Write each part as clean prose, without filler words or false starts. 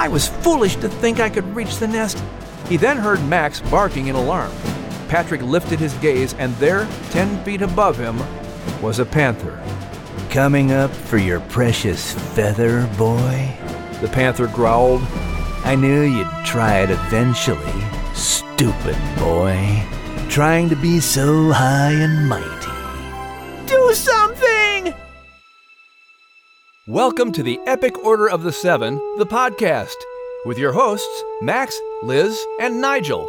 I was foolish to think I could reach the nest. He then heard Max barking in alarm. Patrick lifted his gaze, and there, 10 feet above him, was a panther. Coming up for your precious feather, boy? The panther growled. I knew you'd try it eventually, stupid boy. Trying to be so high and mighty. Do something! Welcome to the Epic Order of the Seven, the podcast, with your hosts, Max, Liz, and Nigel.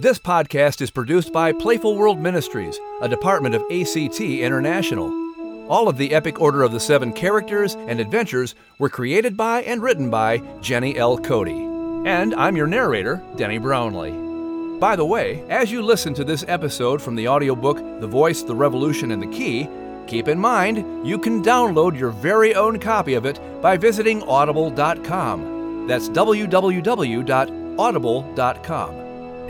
This podcast is produced by Playful World Ministries, a department of ACT International. All of the Epic Order of the Seven characters and adventures were created by and written by Jenny L. Cote. And I'm your narrator, Denny Brownlee. By the way, as you listen to this episode from the audiobook The Voice, The Revolution, and The Key, keep in mind you can download your very own copy of it by visiting audible.com. That's www.audible.com.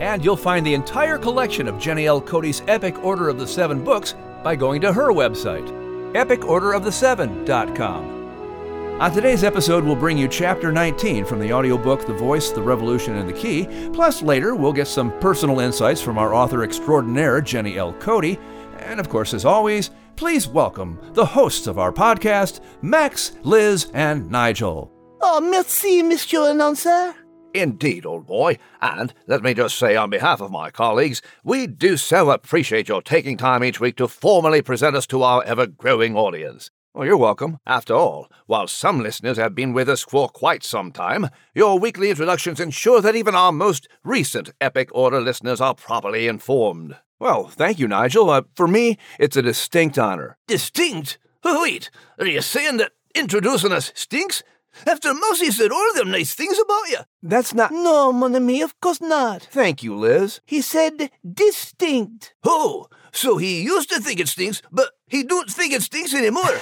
And you'll find the entire collection of Jenny L. Cote's Epic Order of the Seven books by going to her website, epicorderoftheseven.com. On today's episode, we'll bring you Chapter 19 from the audiobook The Voice, The Revolution, and The Key, plus later we'll get some personal insights from our author extraordinaire, Jenny L. Cote, and of course, as always, please welcome the hosts of our podcast, Max, Liz, and Nigel. Oh, merci, Monsieur Announcer. Indeed, old boy, and let me just say on behalf of my colleagues, we do so appreciate your taking time each week to formally present us to our ever-growing audience. Well, you're welcome. After all, while some listeners have been with us for quite some time, your weekly introductions ensure that even our most recent Epic Order listeners are properly informed. Well, thank you, Nigel. For me, it's a distinct honor. Distinct? Wait, are you saying that introducing us stinks? After Mosey said all them nice things about you. That's not... No, mon ami, of course not. Thank you, Liz. He said distinct. Oh, so he used to think it stinks, but he don't think it stinks anymore.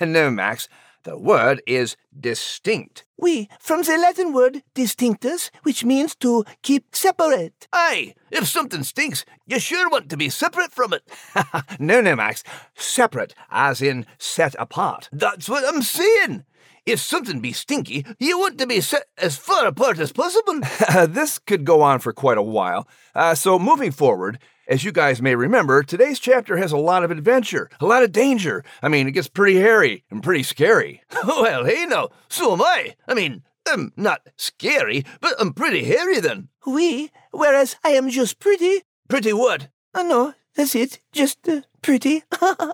No, Max, the word is distinct. Oui, from the Latin word distinctus, which means to keep separate. Aye, if something stinks, you sure want to be separate from it. No, Max, separate, as in set apart. That's what I'm saying. If something be stinky, you want to be set as far apart as possible. This could go on for quite a while. So moving forward, as you guys may remember, today's chapter has a lot of adventure, a lot of danger. I mean, it gets pretty hairy and pretty scary. Well, hey now, so am I. I mean, I'm not scary, but I'm pretty hairy then. Oui, whereas I am just pretty. Pretty what? No, that's it, just... Pretty.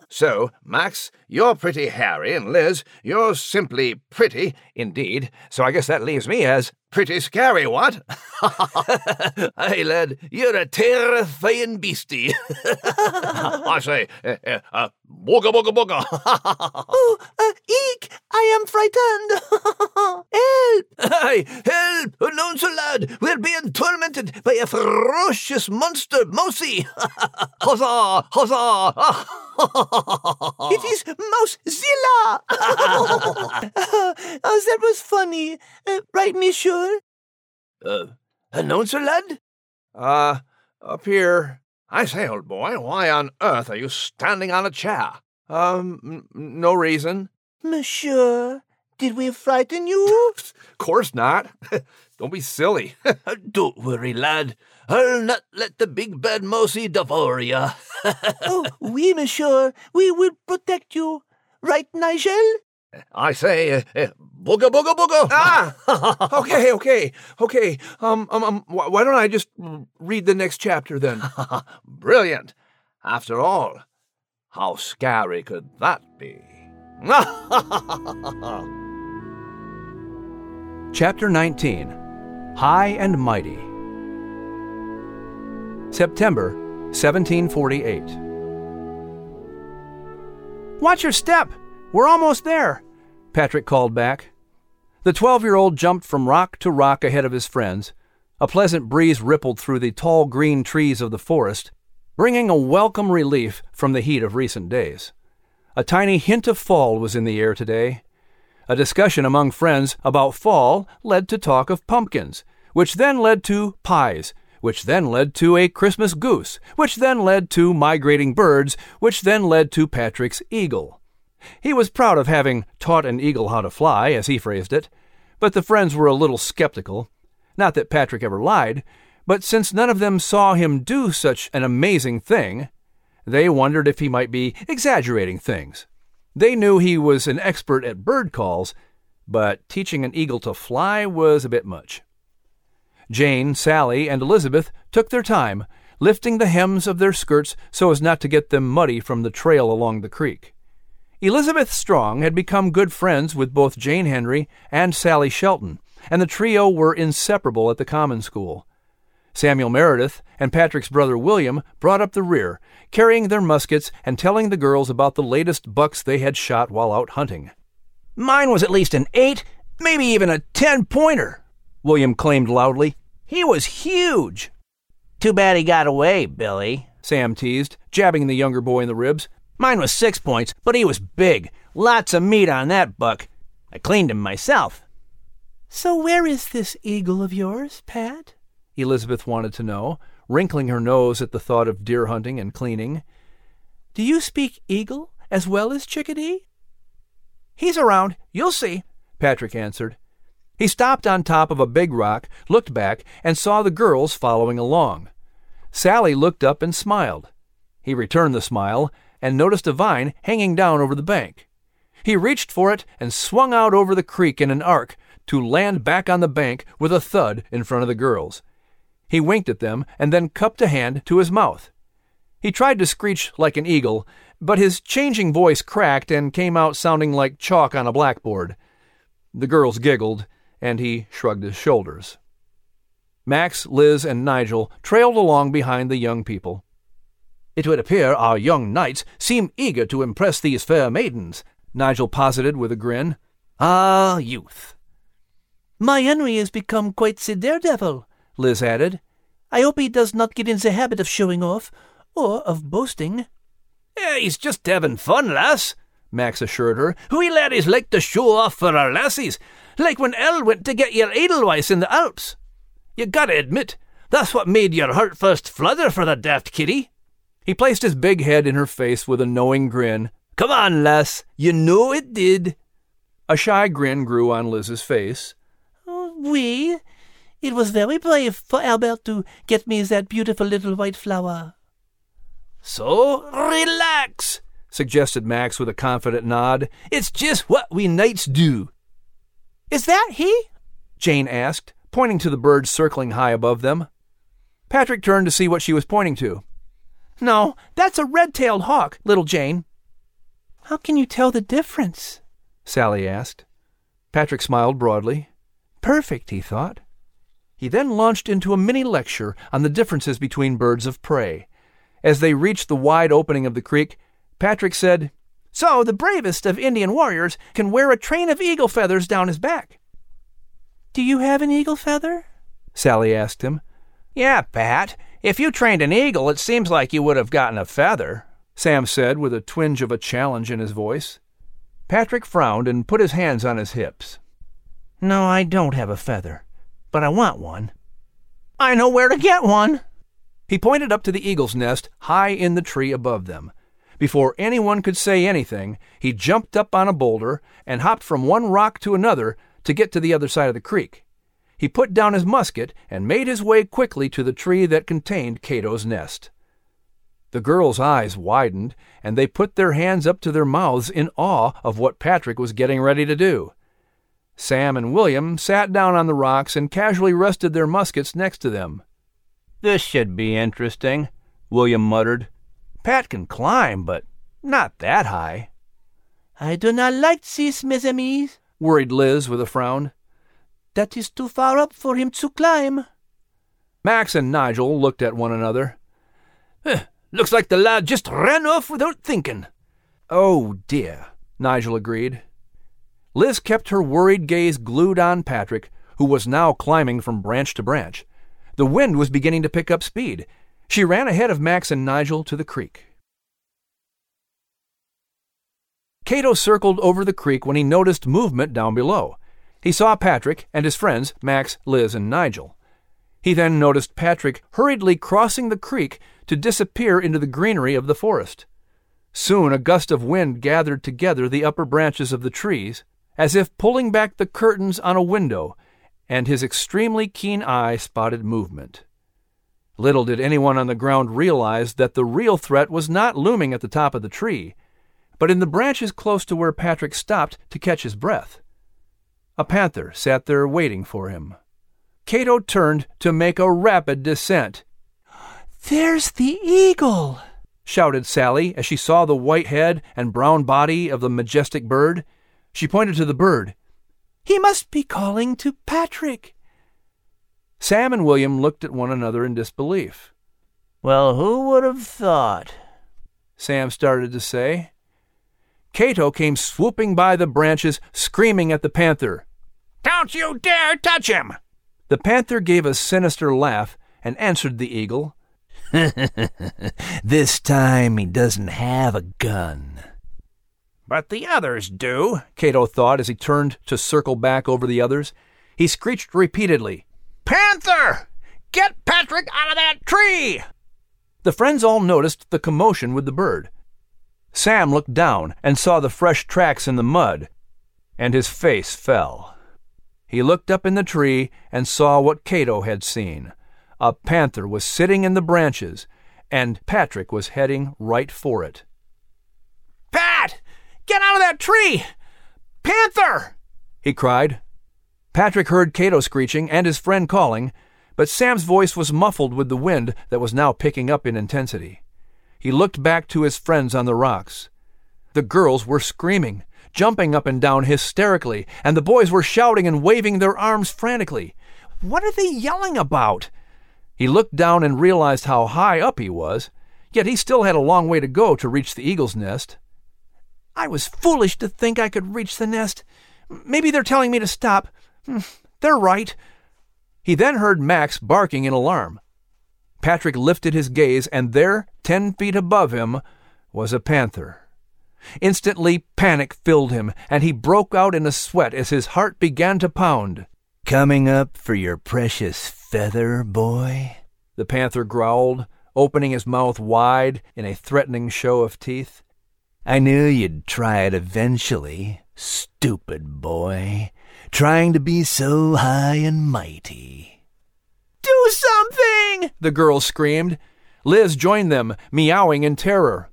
So, Max, you're pretty hairy, and Liz, you're simply pretty, indeed. So I guess that leaves me as pretty scary, what? Hey, lad, you're a terrifying beastie. I say, booga, booga, booga. Oh, eek, I am frightened. Help! Aye, help! Announce a lad, we're being tormented by a ferocious monster, Mousy. Huzzah, huzzah. It is Mousezilla! Oh, that was funny. Right, monsieur? Announcer, lad? Up here. I say, old boy, why on earth are you standing on a chair? No reason. Monsieur, did we frighten you? Course not. Don't be silly. Don't worry, lad. I'll not let the big bad Mousy devour you. Oh, oui, monsieur. We will protect you. Right, Nigel? I say, booga, booga, booga. Ah! Okay. Why don't I just read the next chapter, then? Brilliant. After all, how scary could that be? Chapter 19. High and Mighty. September 1748. Watch your step! We're almost there! Patrick called back. The 12-year-old jumped from rock to rock ahead of his friends. A pleasant breeze rippled through the tall green trees of the forest, bringing a welcome relief from the heat of recent days. A tiny hint of fall was in the air today. A discussion among friends about fall led to talk of pumpkins, which then led to pies, which then led to a Christmas goose, which then led to migrating birds, which then led to Patrick's eagle. He was proud of having taught an eagle how to fly, as he phrased it. but the friends were a little skeptical. Not that Patrick ever lied, but since none of them saw him do such an amazing thing, they wondered if he might be exaggerating things. They knew he was an expert at bird calls, but teaching an eagle to fly was a bit much. Jane, Sally, and Elizabeth took their time, lifting the hems of their skirts so as not to get them muddy from the trail along the creek. Elizabeth Strong had become good friends with both Jane Henry and Sally Shelton, and the trio were inseparable at the common school. Samuel Meredith and Patrick's brother William brought up the rear, carrying their muskets and telling the girls about the latest bucks they had shot while out hunting. "Mine was at least an 8, maybe even a 10-pointer, William claimed loudly. "He was huge." "Too bad he got away, Billy," Sam teased, jabbing the younger boy in the ribs. "Mine was 6 points, but he was big. Lots of meat on that buck. I cleaned him myself." "So where is this eagle of yours, Pat?" Elizabeth wanted to know, wrinkling her nose at the thought of deer hunting and cleaning. "Do you speak eagle as well as chickadee?" "He's around, you'll see," Patrick answered. He stopped on top of a big rock, looked back, and saw the girls following along. Sally looked up and smiled. He returned the smile and noticed a vine hanging down over the bank. He reached for it and swung out over the creek in an arc to land back on the bank with a thud in front of the girls. He winked at them and then cupped a hand to his mouth. He tried to screech like an eagle, but his changing voice cracked and came out sounding like chalk on a blackboard. The girls giggled, and he shrugged his shoulders. Max, Liz, and Nigel trailed along behind the young people. "It would appear our young knights seem eager to impress these fair maidens," Nigel posited with a grin. "Ah, youth." "My Henry has become quite the daredevil," Liz added. "I hope he does not get in the habit of showing off, or of boasting." "He's just having fun, lass," Max assured her. "We laddies like to show off for our lassies, like when Elle went to get your edelweiss in the Alps. You gotta admit, that's what made your heart first flutter for the daft kitty." He placed his big head in her face with a knowing grin. "Come on, lass, you know it did." A shy grin grew on Liz's face. "Oui, it was very brave for Albert to get me that beautiful little white flower." "So relax," suggested Max with a confident nod. "It's just what we knights do." "Is that he?" Jane asked, pointing to the bird circling high above them. Patrick turned to see what she was pointing to. "No, that's a red-tailed hawk, little Jane." "How can you tell the difference?" Sally asked. Patrick smiled broadly. Perfect, he thought. He then launched into a mini-lecture on the differences between birds of prey. As they reached the wide opening of the creek, Patrick said, "So the bravest of Indian warriors can wear a train of eagle feathers down his back." "Do you have an eagle feather?" Sally asked him. "Yeah, Pat. If you trained an eagle, it seems like you would have gotten a feather," Sam said with a twinge of a challenge in his voice. Patrick frowned and put his hands on his hips. "No, I don't have a feather, but I want one." "I know where to get one." He pointed up to the eagle's nest high in the tree above them. Before anyone could say anything, he jumped up on a boulder and hopped from one rock to another to get to the other side of the creek. He put down his musket and made his way quickly to the tree that contained Cato's nest. The girls' eyes widened, and they put their hands up to their mouths in awe of what Patrick was getting ready to do. Sam and William sat down on the rocks and casually rested their muskets next to them. "This should be interesting," William muttered. "Pat can climb, but not that high." "I do not like this, mes amis," worried Liz with a frown. "That is too far up for him to climb." Max and Nigel looked at one another. "Looks like the lad just ran off without thinking." "Oh, dear," Nigel agreed. Liz kept her worried gaze glued on Patrick, who was now climbing from branch to branch. The wind was beginning to pick up speed. She ran ahead of Max and Nigel to the creek. Cato circled over the creek when he noticed movement down below. He saw Patrick and his friends, Max, Liz, and Nigel. He then noticed Patrick hurriedly crossing the creek to disappear into the greenery of the forest. Soon a gust of wind gathered together the upper branches of the trees, as if pulling back the curtains on a window, and his extremely keen eye spotted movement. Little did anyone on the ground realize that the real threat was not looming at the top of the tree, but in the branches close to where Patrick stopped to catch his breath. A panther sat there waiting for him. Cato turned to make a rapid descent. "There's the eagle!" shouted Sally as she saw the white head and brown body of the majestic bird. She pointed to the bird. "He must be calling to Patrick." Sam and William looked at one another in disbelief. "Well, who would have thought?" Sam started to say. Cato came swooping by the branches, screaming at the panther. "Don't you dare touch him!" The panther gave a sinister laugh and answered the eagle. "This time he doesn't have a gun." "But the others do," Cato thought as he turned to circle back over the others. He screeched repeatedly. "Panther! Get Patrick out of that tree!" The friends all noticed the commotion with the bird. Sam looked down and saw the fresh tracks in the mud, and his face fell. He looked up in the tree and saw what Cato had seen. A panther was sitting in the branches, and Patrick was heading right for it. "Pat! Get out of that tree! Panther!" he cried. Patrick heard Cato screeching and his friend calling, but Sam's voice was muffled with the wind that was now picking up in intensity. He looked back to his friends on the rocks. The girls were screaming, jumping up and down hysterically, and the boys were shouting and waving their arms frantically. "What are they yelling about?" He looked down and realized how high up he was, yet he still had a long way to go to reach the eagle's nest. "I was foolish to think I could reach the nest. Maybe they're telling me to stop. They're right." He then heard Max barking in alarm. Patrick lifted his gaze, and there, 10 feet above him, was a panther. Instantly, panic filled him, and he broke out in a sweat as his heart began to pound. "Coming up for your precious feather, boy?" the panther growled, opening his mouth wide in a threatening show of teeth. "I knew you'd try it eventually, stupid boy. Trying to be so high and mighty." "Do something!" the girl screamed. Liz joined them, meowing in terror.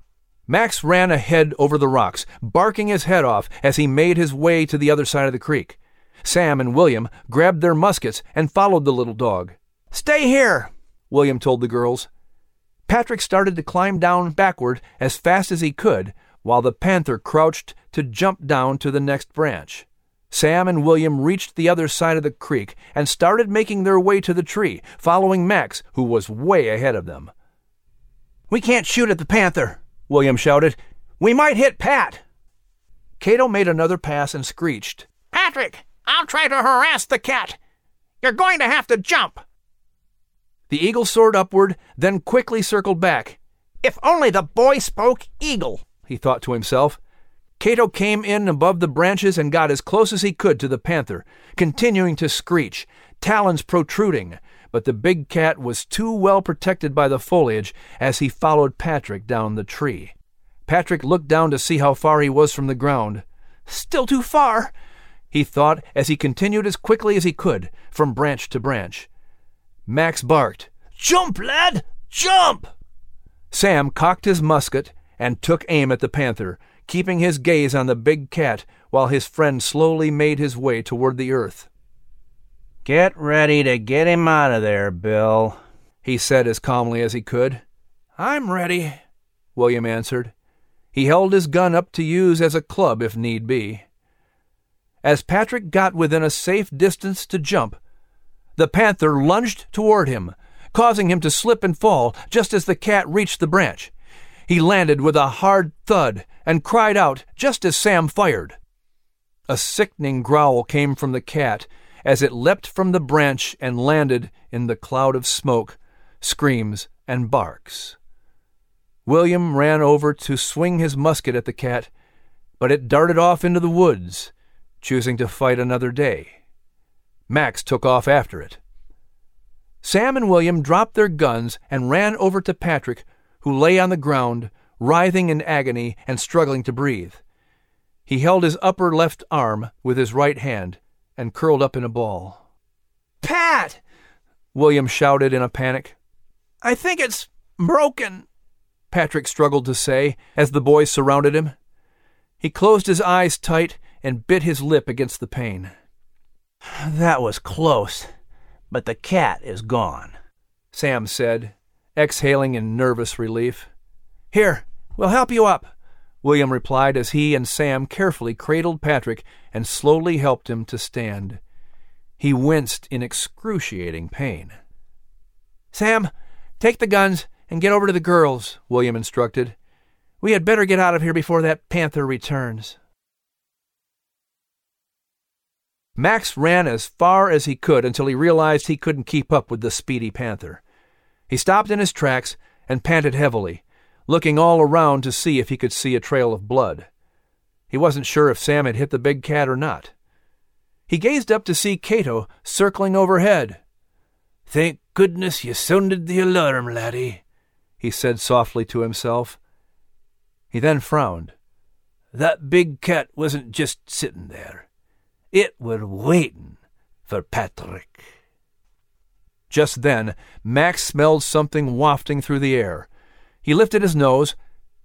Max ran ahead over the rocks, barking his head off as he made his way to the other side of the creek. Sam and William grabbed their muskets and followed the little dog. "Stay here," William told the girls. Patrick started to climb down backward as fast as he could, while the panther crouched to jump down to the next branch. Sam and William reached the other side of the creek and started making their way to the tree, following Max, who was way ahead of them. "We can't shoot at the panther," William shouted. "We might hit Pat." Cato made another pass and screeched, "Patrick, I'll try to harass the cat. You're going to have to jump." The eagle soared upward, then quickly circled back. "If only the boy spoke eagle," he thought to himself. Cato came in above the branches and got as close as he could to the panther, continuing to screech, talons protruding, but the big cat was too well protected by the foliage as he followed Patrick down the tree. Patrick looked down to see how far he was from the ground. "Still too far," he thought as he continued as quickly as he could from branch to branch. Max barked, "Jump, lad! Jump!" Sam cocked his musket and took aim at the panther, keeping his gaze on the big cat while his friend slowly made his way toward the earth. "Get ready to get him out of there, Bill," he said as calmly as he could. "I'm ready," William answered. He held his gun up to use as a club if need be. As Patrick got within a safe distance to jump, the panther lunged toward him, causing him to slip and fall just as the cat reached the branch. He landed with a hard thud and cried out just as Sam fired. A sickening growl came from the cat as it leapt from the branch and landed in the cloud of smoke, screams, and barks. William ran over to swing his musket at the cat, but it darted off into the woods, choosing to fight another day. Max took off after it. Sam and William dropped their guns and ran over to Patrick, who lay on the ground, writhing in agony and struggling to breathe. He held his upper left arm with his right hand and curled up in a ball. "Pat!" William shouted in a panic. "I think it's broken," Patrick struggled to say as the boys surrounded him. He closed his eyes tight and bit his lip against the pain. "That was close, but the cat is gone," Sam said, exhaling in nervous relief. "Here, we'll help you up," William replied as he and Sam carefully cradled Patrick and slowly helped him to stand. He winced in excruciating pain. "Sam, take the guns and get over to the girls," William instructed. "We had better get out of here before that panther returns." Max ran as far as he could until he realized he couldn't keep up with the speedy panther. He stopped in his tracks and panted heavily, looking all around to see if he could see a trail of blood. He wasn't sure if Sam had hit the big cat or not. He gazed up to see Cato circling overhead. "Thank goodness you sounded the alarm, laddie," he said softly to himself. He then frowned. "That big cat wasn't just sitting there. It were waiting for Patrick." Just then, Max smelled something wafting through the air. He lifted his nose,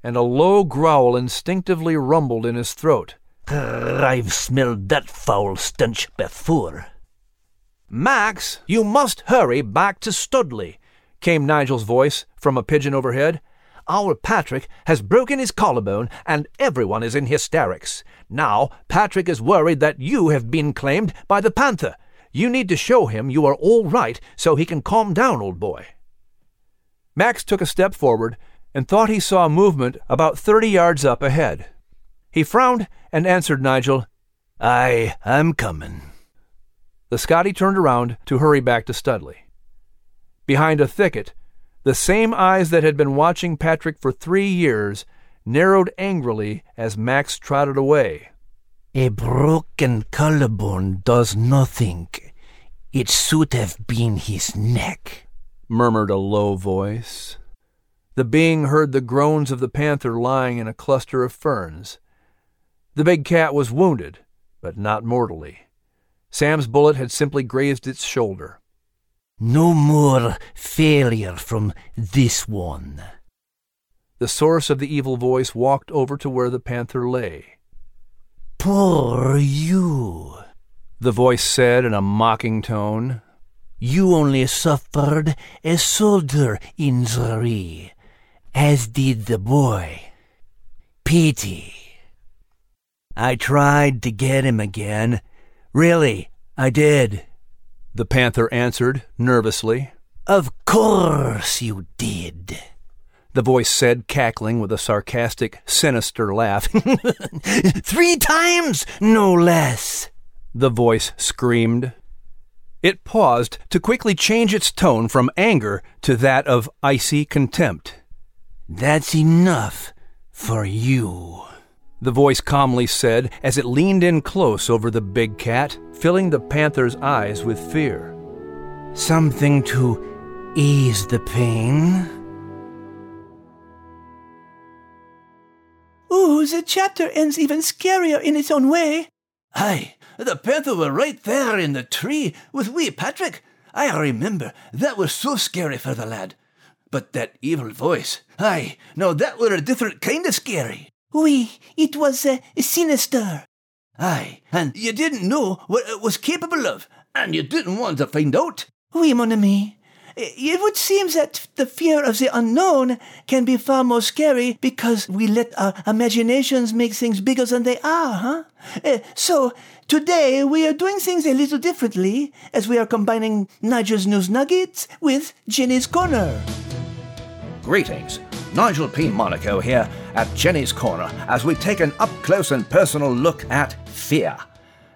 and a low growl instinctively rumbled in his throat. "I've smelled that foul stench before." "Max, you must hurry back to Studley," came Nigel's voice from a pigeon overhead. "Our Patrick has broken his collarbone and everyone is in hysterics. Now Patrick is worried that you have been claimed by the panther. You need to show him you are all right so he can calm down, old boy." Max took a step forward and thought he saw movement about 30 yards up ahead. He frowned and answered Nigel, "I am coming." The Scottie turned around to hurry back to Studley. Behind a thicket, the same eyes that had been watching Patrick for 3 years narrowed angrily as Max trotted away. "A broken collarbone does nothing. It should have been his neck," murmured a low voice. The being heard the groans of the panther lying in a cluster of ferns. The big cat was wounded, but not mortally. Sam's bullet had simply grazed its shoulder. "No more failure from this one." The source of the evil voice walked over to where the panther lay. "Poor you," the voice said in a mocking tone. "You only suffered a shoulder injury, as did the boy. Pity. I tried to get him again. Really, I did," the panther answered nervously. "Of course you did," the voice said, cackling with a sarcastic, sinister laugh. "3 times, no less," the voice screamed. It paused to quickly change its tone from anger to that of icy contempt. "That's enough for you," the voice calmly said as it leaned in close over the big cat, filling the panther's eyes with fear. "Something to ease the pain." "Ooh, the chapter ends even scarier in its own way." "Aye, the panther were right there in the tree with wee Patrick. I remember, that was so scary for the lad. But that evil voice, aye, no, that were a different kind of scary." "Oui, it was sinister." "Aye, and you didn't know what it was capable of, and you didn't want to find out." "Oui, mon ami. It would seem that the fear of the unknown can be far more scary because we let our imaginations make things bigger than they are, huh? So, today we are doing things a little differently, as we are combining Nigel's News Nuggets with Jenny's Corner." Greetings. Nigel P. Monaco here at Jenny's Corner as we take an up-close and personal look at fear.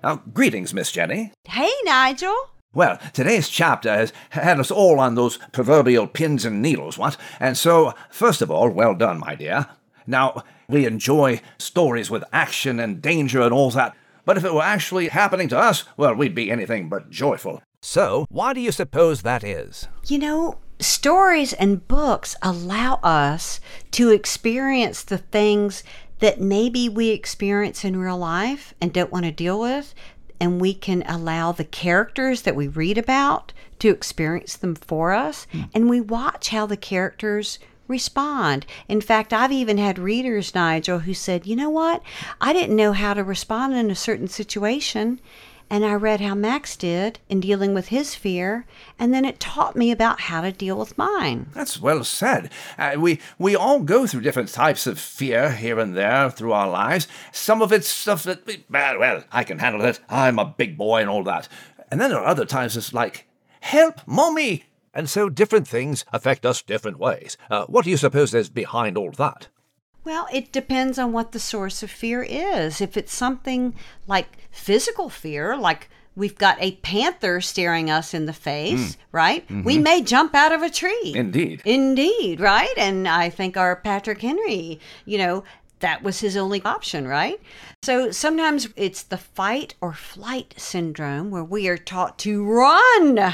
Now, greetings, Miss Jenny. Hey, Nigel. Well, today's chapter has had us all on those proverbial pins and needles, what? And so, first of all, well done, my dear. Now, we enjoy stories with action and danger and all that, but if it were actually happening to us, well, we'd be anything but joyful. So, why do you suppose that is? You know, stories and books allow us to experience the things that maybe we experience in real life and don't want to deal with, and we can allow the characters that we read about to experience them for us, and we watch how the characters respond. In fact, I've even had readers, Nigel, who said, you know what, I didn't know how to respond in a certain situation, and I read how Max did in dealing with his fear, and then it taught me about how to deal with mine. That's well said. We all go through different types of fear here and there through our lives. Some of it's stuff that, well, I can handle it. I'm a big boy and all that. And then there are other times it's like, help, mommy! And so different things affect us different ways. What do you suppose is behind all that? Well, it depends on what the source of fear is. If it's something like physical fear, like we've got a panther staring us in the face, right? Mm-hmm. We may jump out of a tree. Indeed, right? And I think our Patrick Henry, that was his only option, right? So sometimes it's the fight or flight syndrome where we are taught to run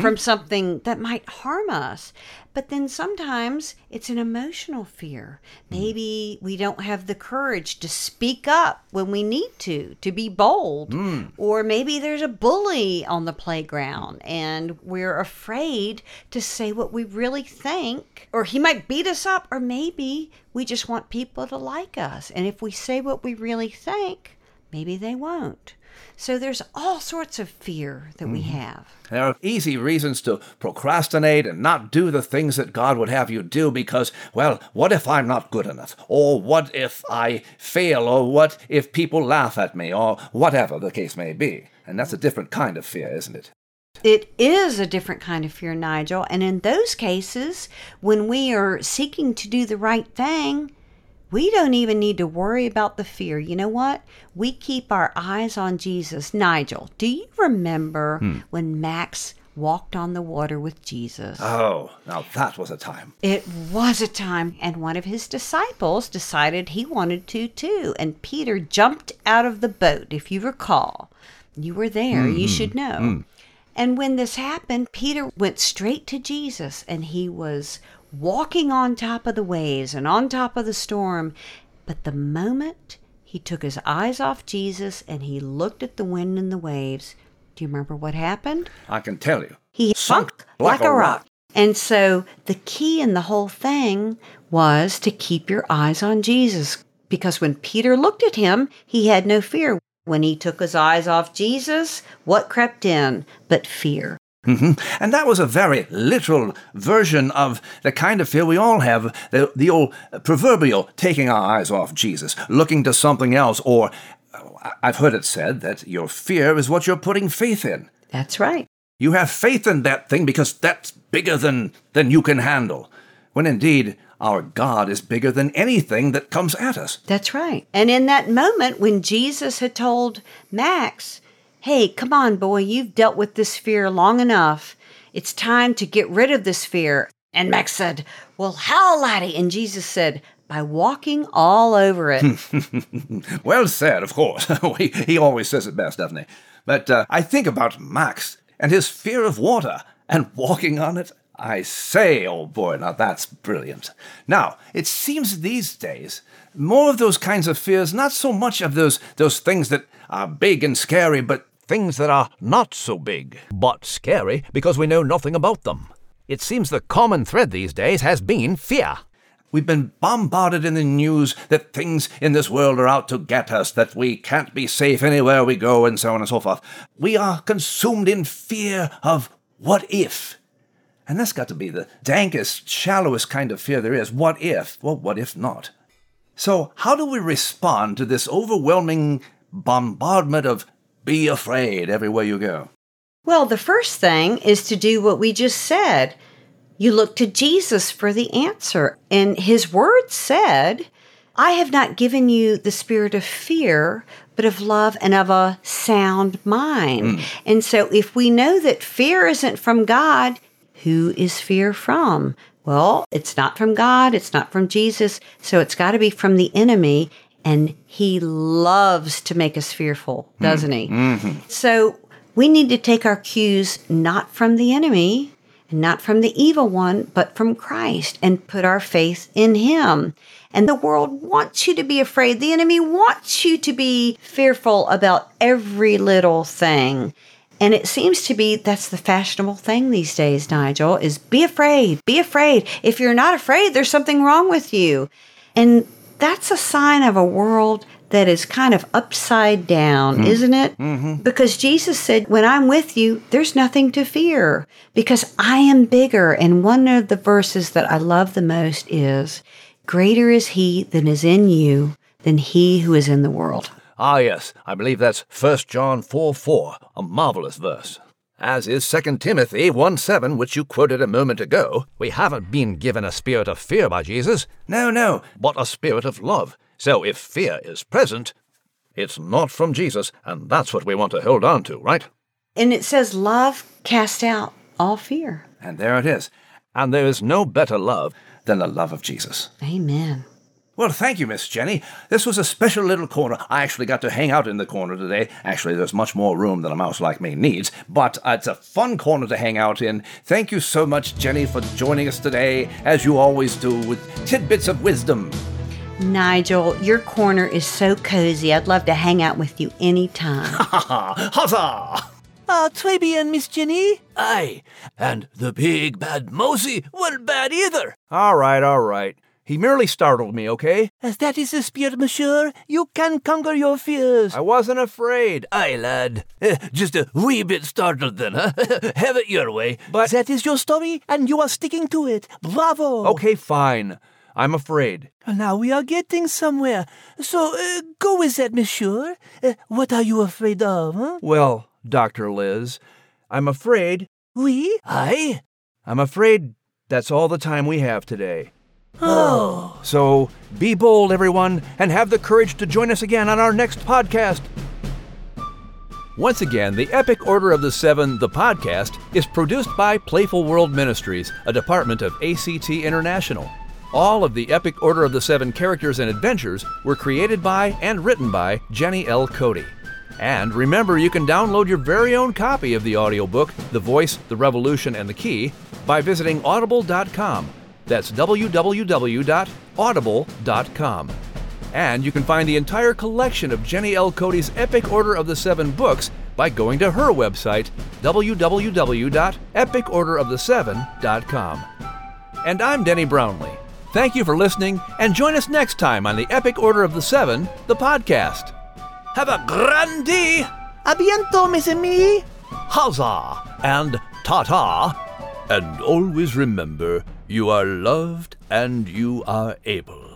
from something that might harm us. But then sometimes it's an emotional fear. Maybe we don't have the courage to speak up when we need to be bold. Or maybe there's a bully on the playground and we're afraid to say what we really think, or he might beat us up, or maybe we just want people to like us. And if we say what we really think, maybe they won't. So there's all sorts of fear that we have. There are easy reasons to procrastinate and not do the things that God would have you do because, well, what if I'm not good enough? Or what if I fail? Or what if people laugh at me? Or whatever the case may be. And that's a different kind of fear, isn't it? It is a different kind of fear, Nigel. And in those cases, when we are seeking to do the right thing, we don't even need to worry about the fear. You know what? We keep our eyes on Jesus. Nigel, do you remember when Max walked on the water with Jesus? Oh, now that was a time. It was a time. And one of his disciples decided he wanted to too. And Peter jumped out of the boat, if you recall. You were there. Mm-hmm. You should know. And when this happened, Peter went straight to Jesus and he was walking on top of the waves and on top of the storm. But the moment he took his eyes off Jesus and he looked at the wind and the waves, do you remember what happened? I can tell you. He sunk like a rock. And so the key in the whole thing was to keep your eyes on Jesus, because when Peter looked at him, he had no fear. When he took his eyes off Jesus, what crept in but fear? Mm-hmm. And that was a very literal version of the kind of fear we all have, the old proverbial taking our eyes off Jesus, looking to something else, or I've heard it said that your fear is what you're putting faith in. That's right. You have faith in that thing because that's bigger than you can handle, when indeed our God is bigger than anything that comes at us. That's right. And in that moment when Jesus had told Max, hey, come on, boy, you've dealt with this fear long enough. It's time to get rid of this fear. And Max said, well, how, laddie? And Jesus said, by walking all over it. Well said, of course. He always says it best, doesn't he? But I think about Max and his fear of water and walking on it. I say, old boy, now that's brilliant. Now, it seems these days, more of those kinds of fears, not so much of those things that are big and scary, but things that are not so big, but scary because we know nothing about them. It seems the common thread these days has been fear. We've been bombarded in the news that things in this world are out to get us, that we can't be safe anywhere we go, and so on and so forth. We are consumed in fear of what if. And that's got to be the dankest, shallowest kind of fear there is. What if? Well, what if not? So how do we respond to this overwhelming bombardment of be afraid everywhere you go? Well, the first thing is to do what we just said. You look to Jesus for the answer. And his word said, I have not given you the spirit of fear, but of love and of a sound mind. And so if we know that fear isn't from God, who is fear from? Well, it's not from God. It's not from Jesus. So it's got to be from the enemy. And he loves to make us fearful, doesn't he? Mm-hmm. So we need to take our cues not from the enemy not from the evil one, but from Christ, and put our faith in him. And the world wants you to be afraid. The enemy wants you to be fearful about every little thing. And it seems to be that's the fashionable thing these days, Nigel, is be afraid, be afraid. If you're not afraid, there's something wrong with you. And that's a sign of a world that is kind of upside down, isn't it? Mm-hmm. Because Jesus said, when I'm with you, there's nothing to fear because I am bigger. And one of the verses that I love the most is, greater is he that is in you than he who is in the world. Ah, yes. I believe that's 1 John 4:4, a marvelous verse. As is 2 Timothy 1:7, which you quoted a moment ago. We haven't been given a spirit of fear by Jesus. No, no, but a spirit of love. So if fear is present, it's not from Jesus, and that's what we want to hold on to, right? And it says love casts out all fear. And there it is. And there is no better love than the love of Jesus. Amen. Well, thank you, Miss Jenny. This was a special little corner. I actually got to hang out in the corner today. Actually, there's much more room than a mouse like me needs, but it's a fun corner to hang out in. Thank you so much, Jenny, for joining us today, as you always do, with tidbits of wisdom. Nigel, your corner is so cozy. I'd love to hang out with you anytime. Ha ha! Huzzah! Ah, Tweeby and Miss Jenny. Aye, and the big bad Mosey weren't bad either. All right. He merely startled me, okay? As that is the spirit, monsieur, you can conquer your fears. I wasn't afraid. Aye, lad. Just a wee bit startled then, huh? Have it your way. But that is your story, and you are sticking to it. Bravo. Okay, fine. I'm afraid. Now we are getting somewhere. So go with that, monsieur. What are you afraid of, huh? Well, Dr. Liz, I'm afraid... Oui? Aye? I'm afraid that's all the time we have today. Oh. So be bold, everyone, and have the courage to join us again on our next podcast. Once again, the Epic Order of the Seven, the podcast, is produced by Playful World Ministries, a department of ACT International. All of the Epic Order of the Seven characters and adventures were created by and written by Jenny L. Cote. And remember, you can download your very own copy of the audiobook, The Voice, The Revolution, and The Key, by visiting audible.com. That's www.audible.com. And you can find the entire collection of Jenny L. Cote's Epic Order of the Seven books by going to her website, www.epicorderoftheseven.com. And I'm Denny Brownlee. Thank you for listening, and join us next time on the Epic Order of the Seven, the podcast. Have a grand day! A bientôt, mes amis! Huzzah! And ta-ta! And always remember, you are loved and you are able.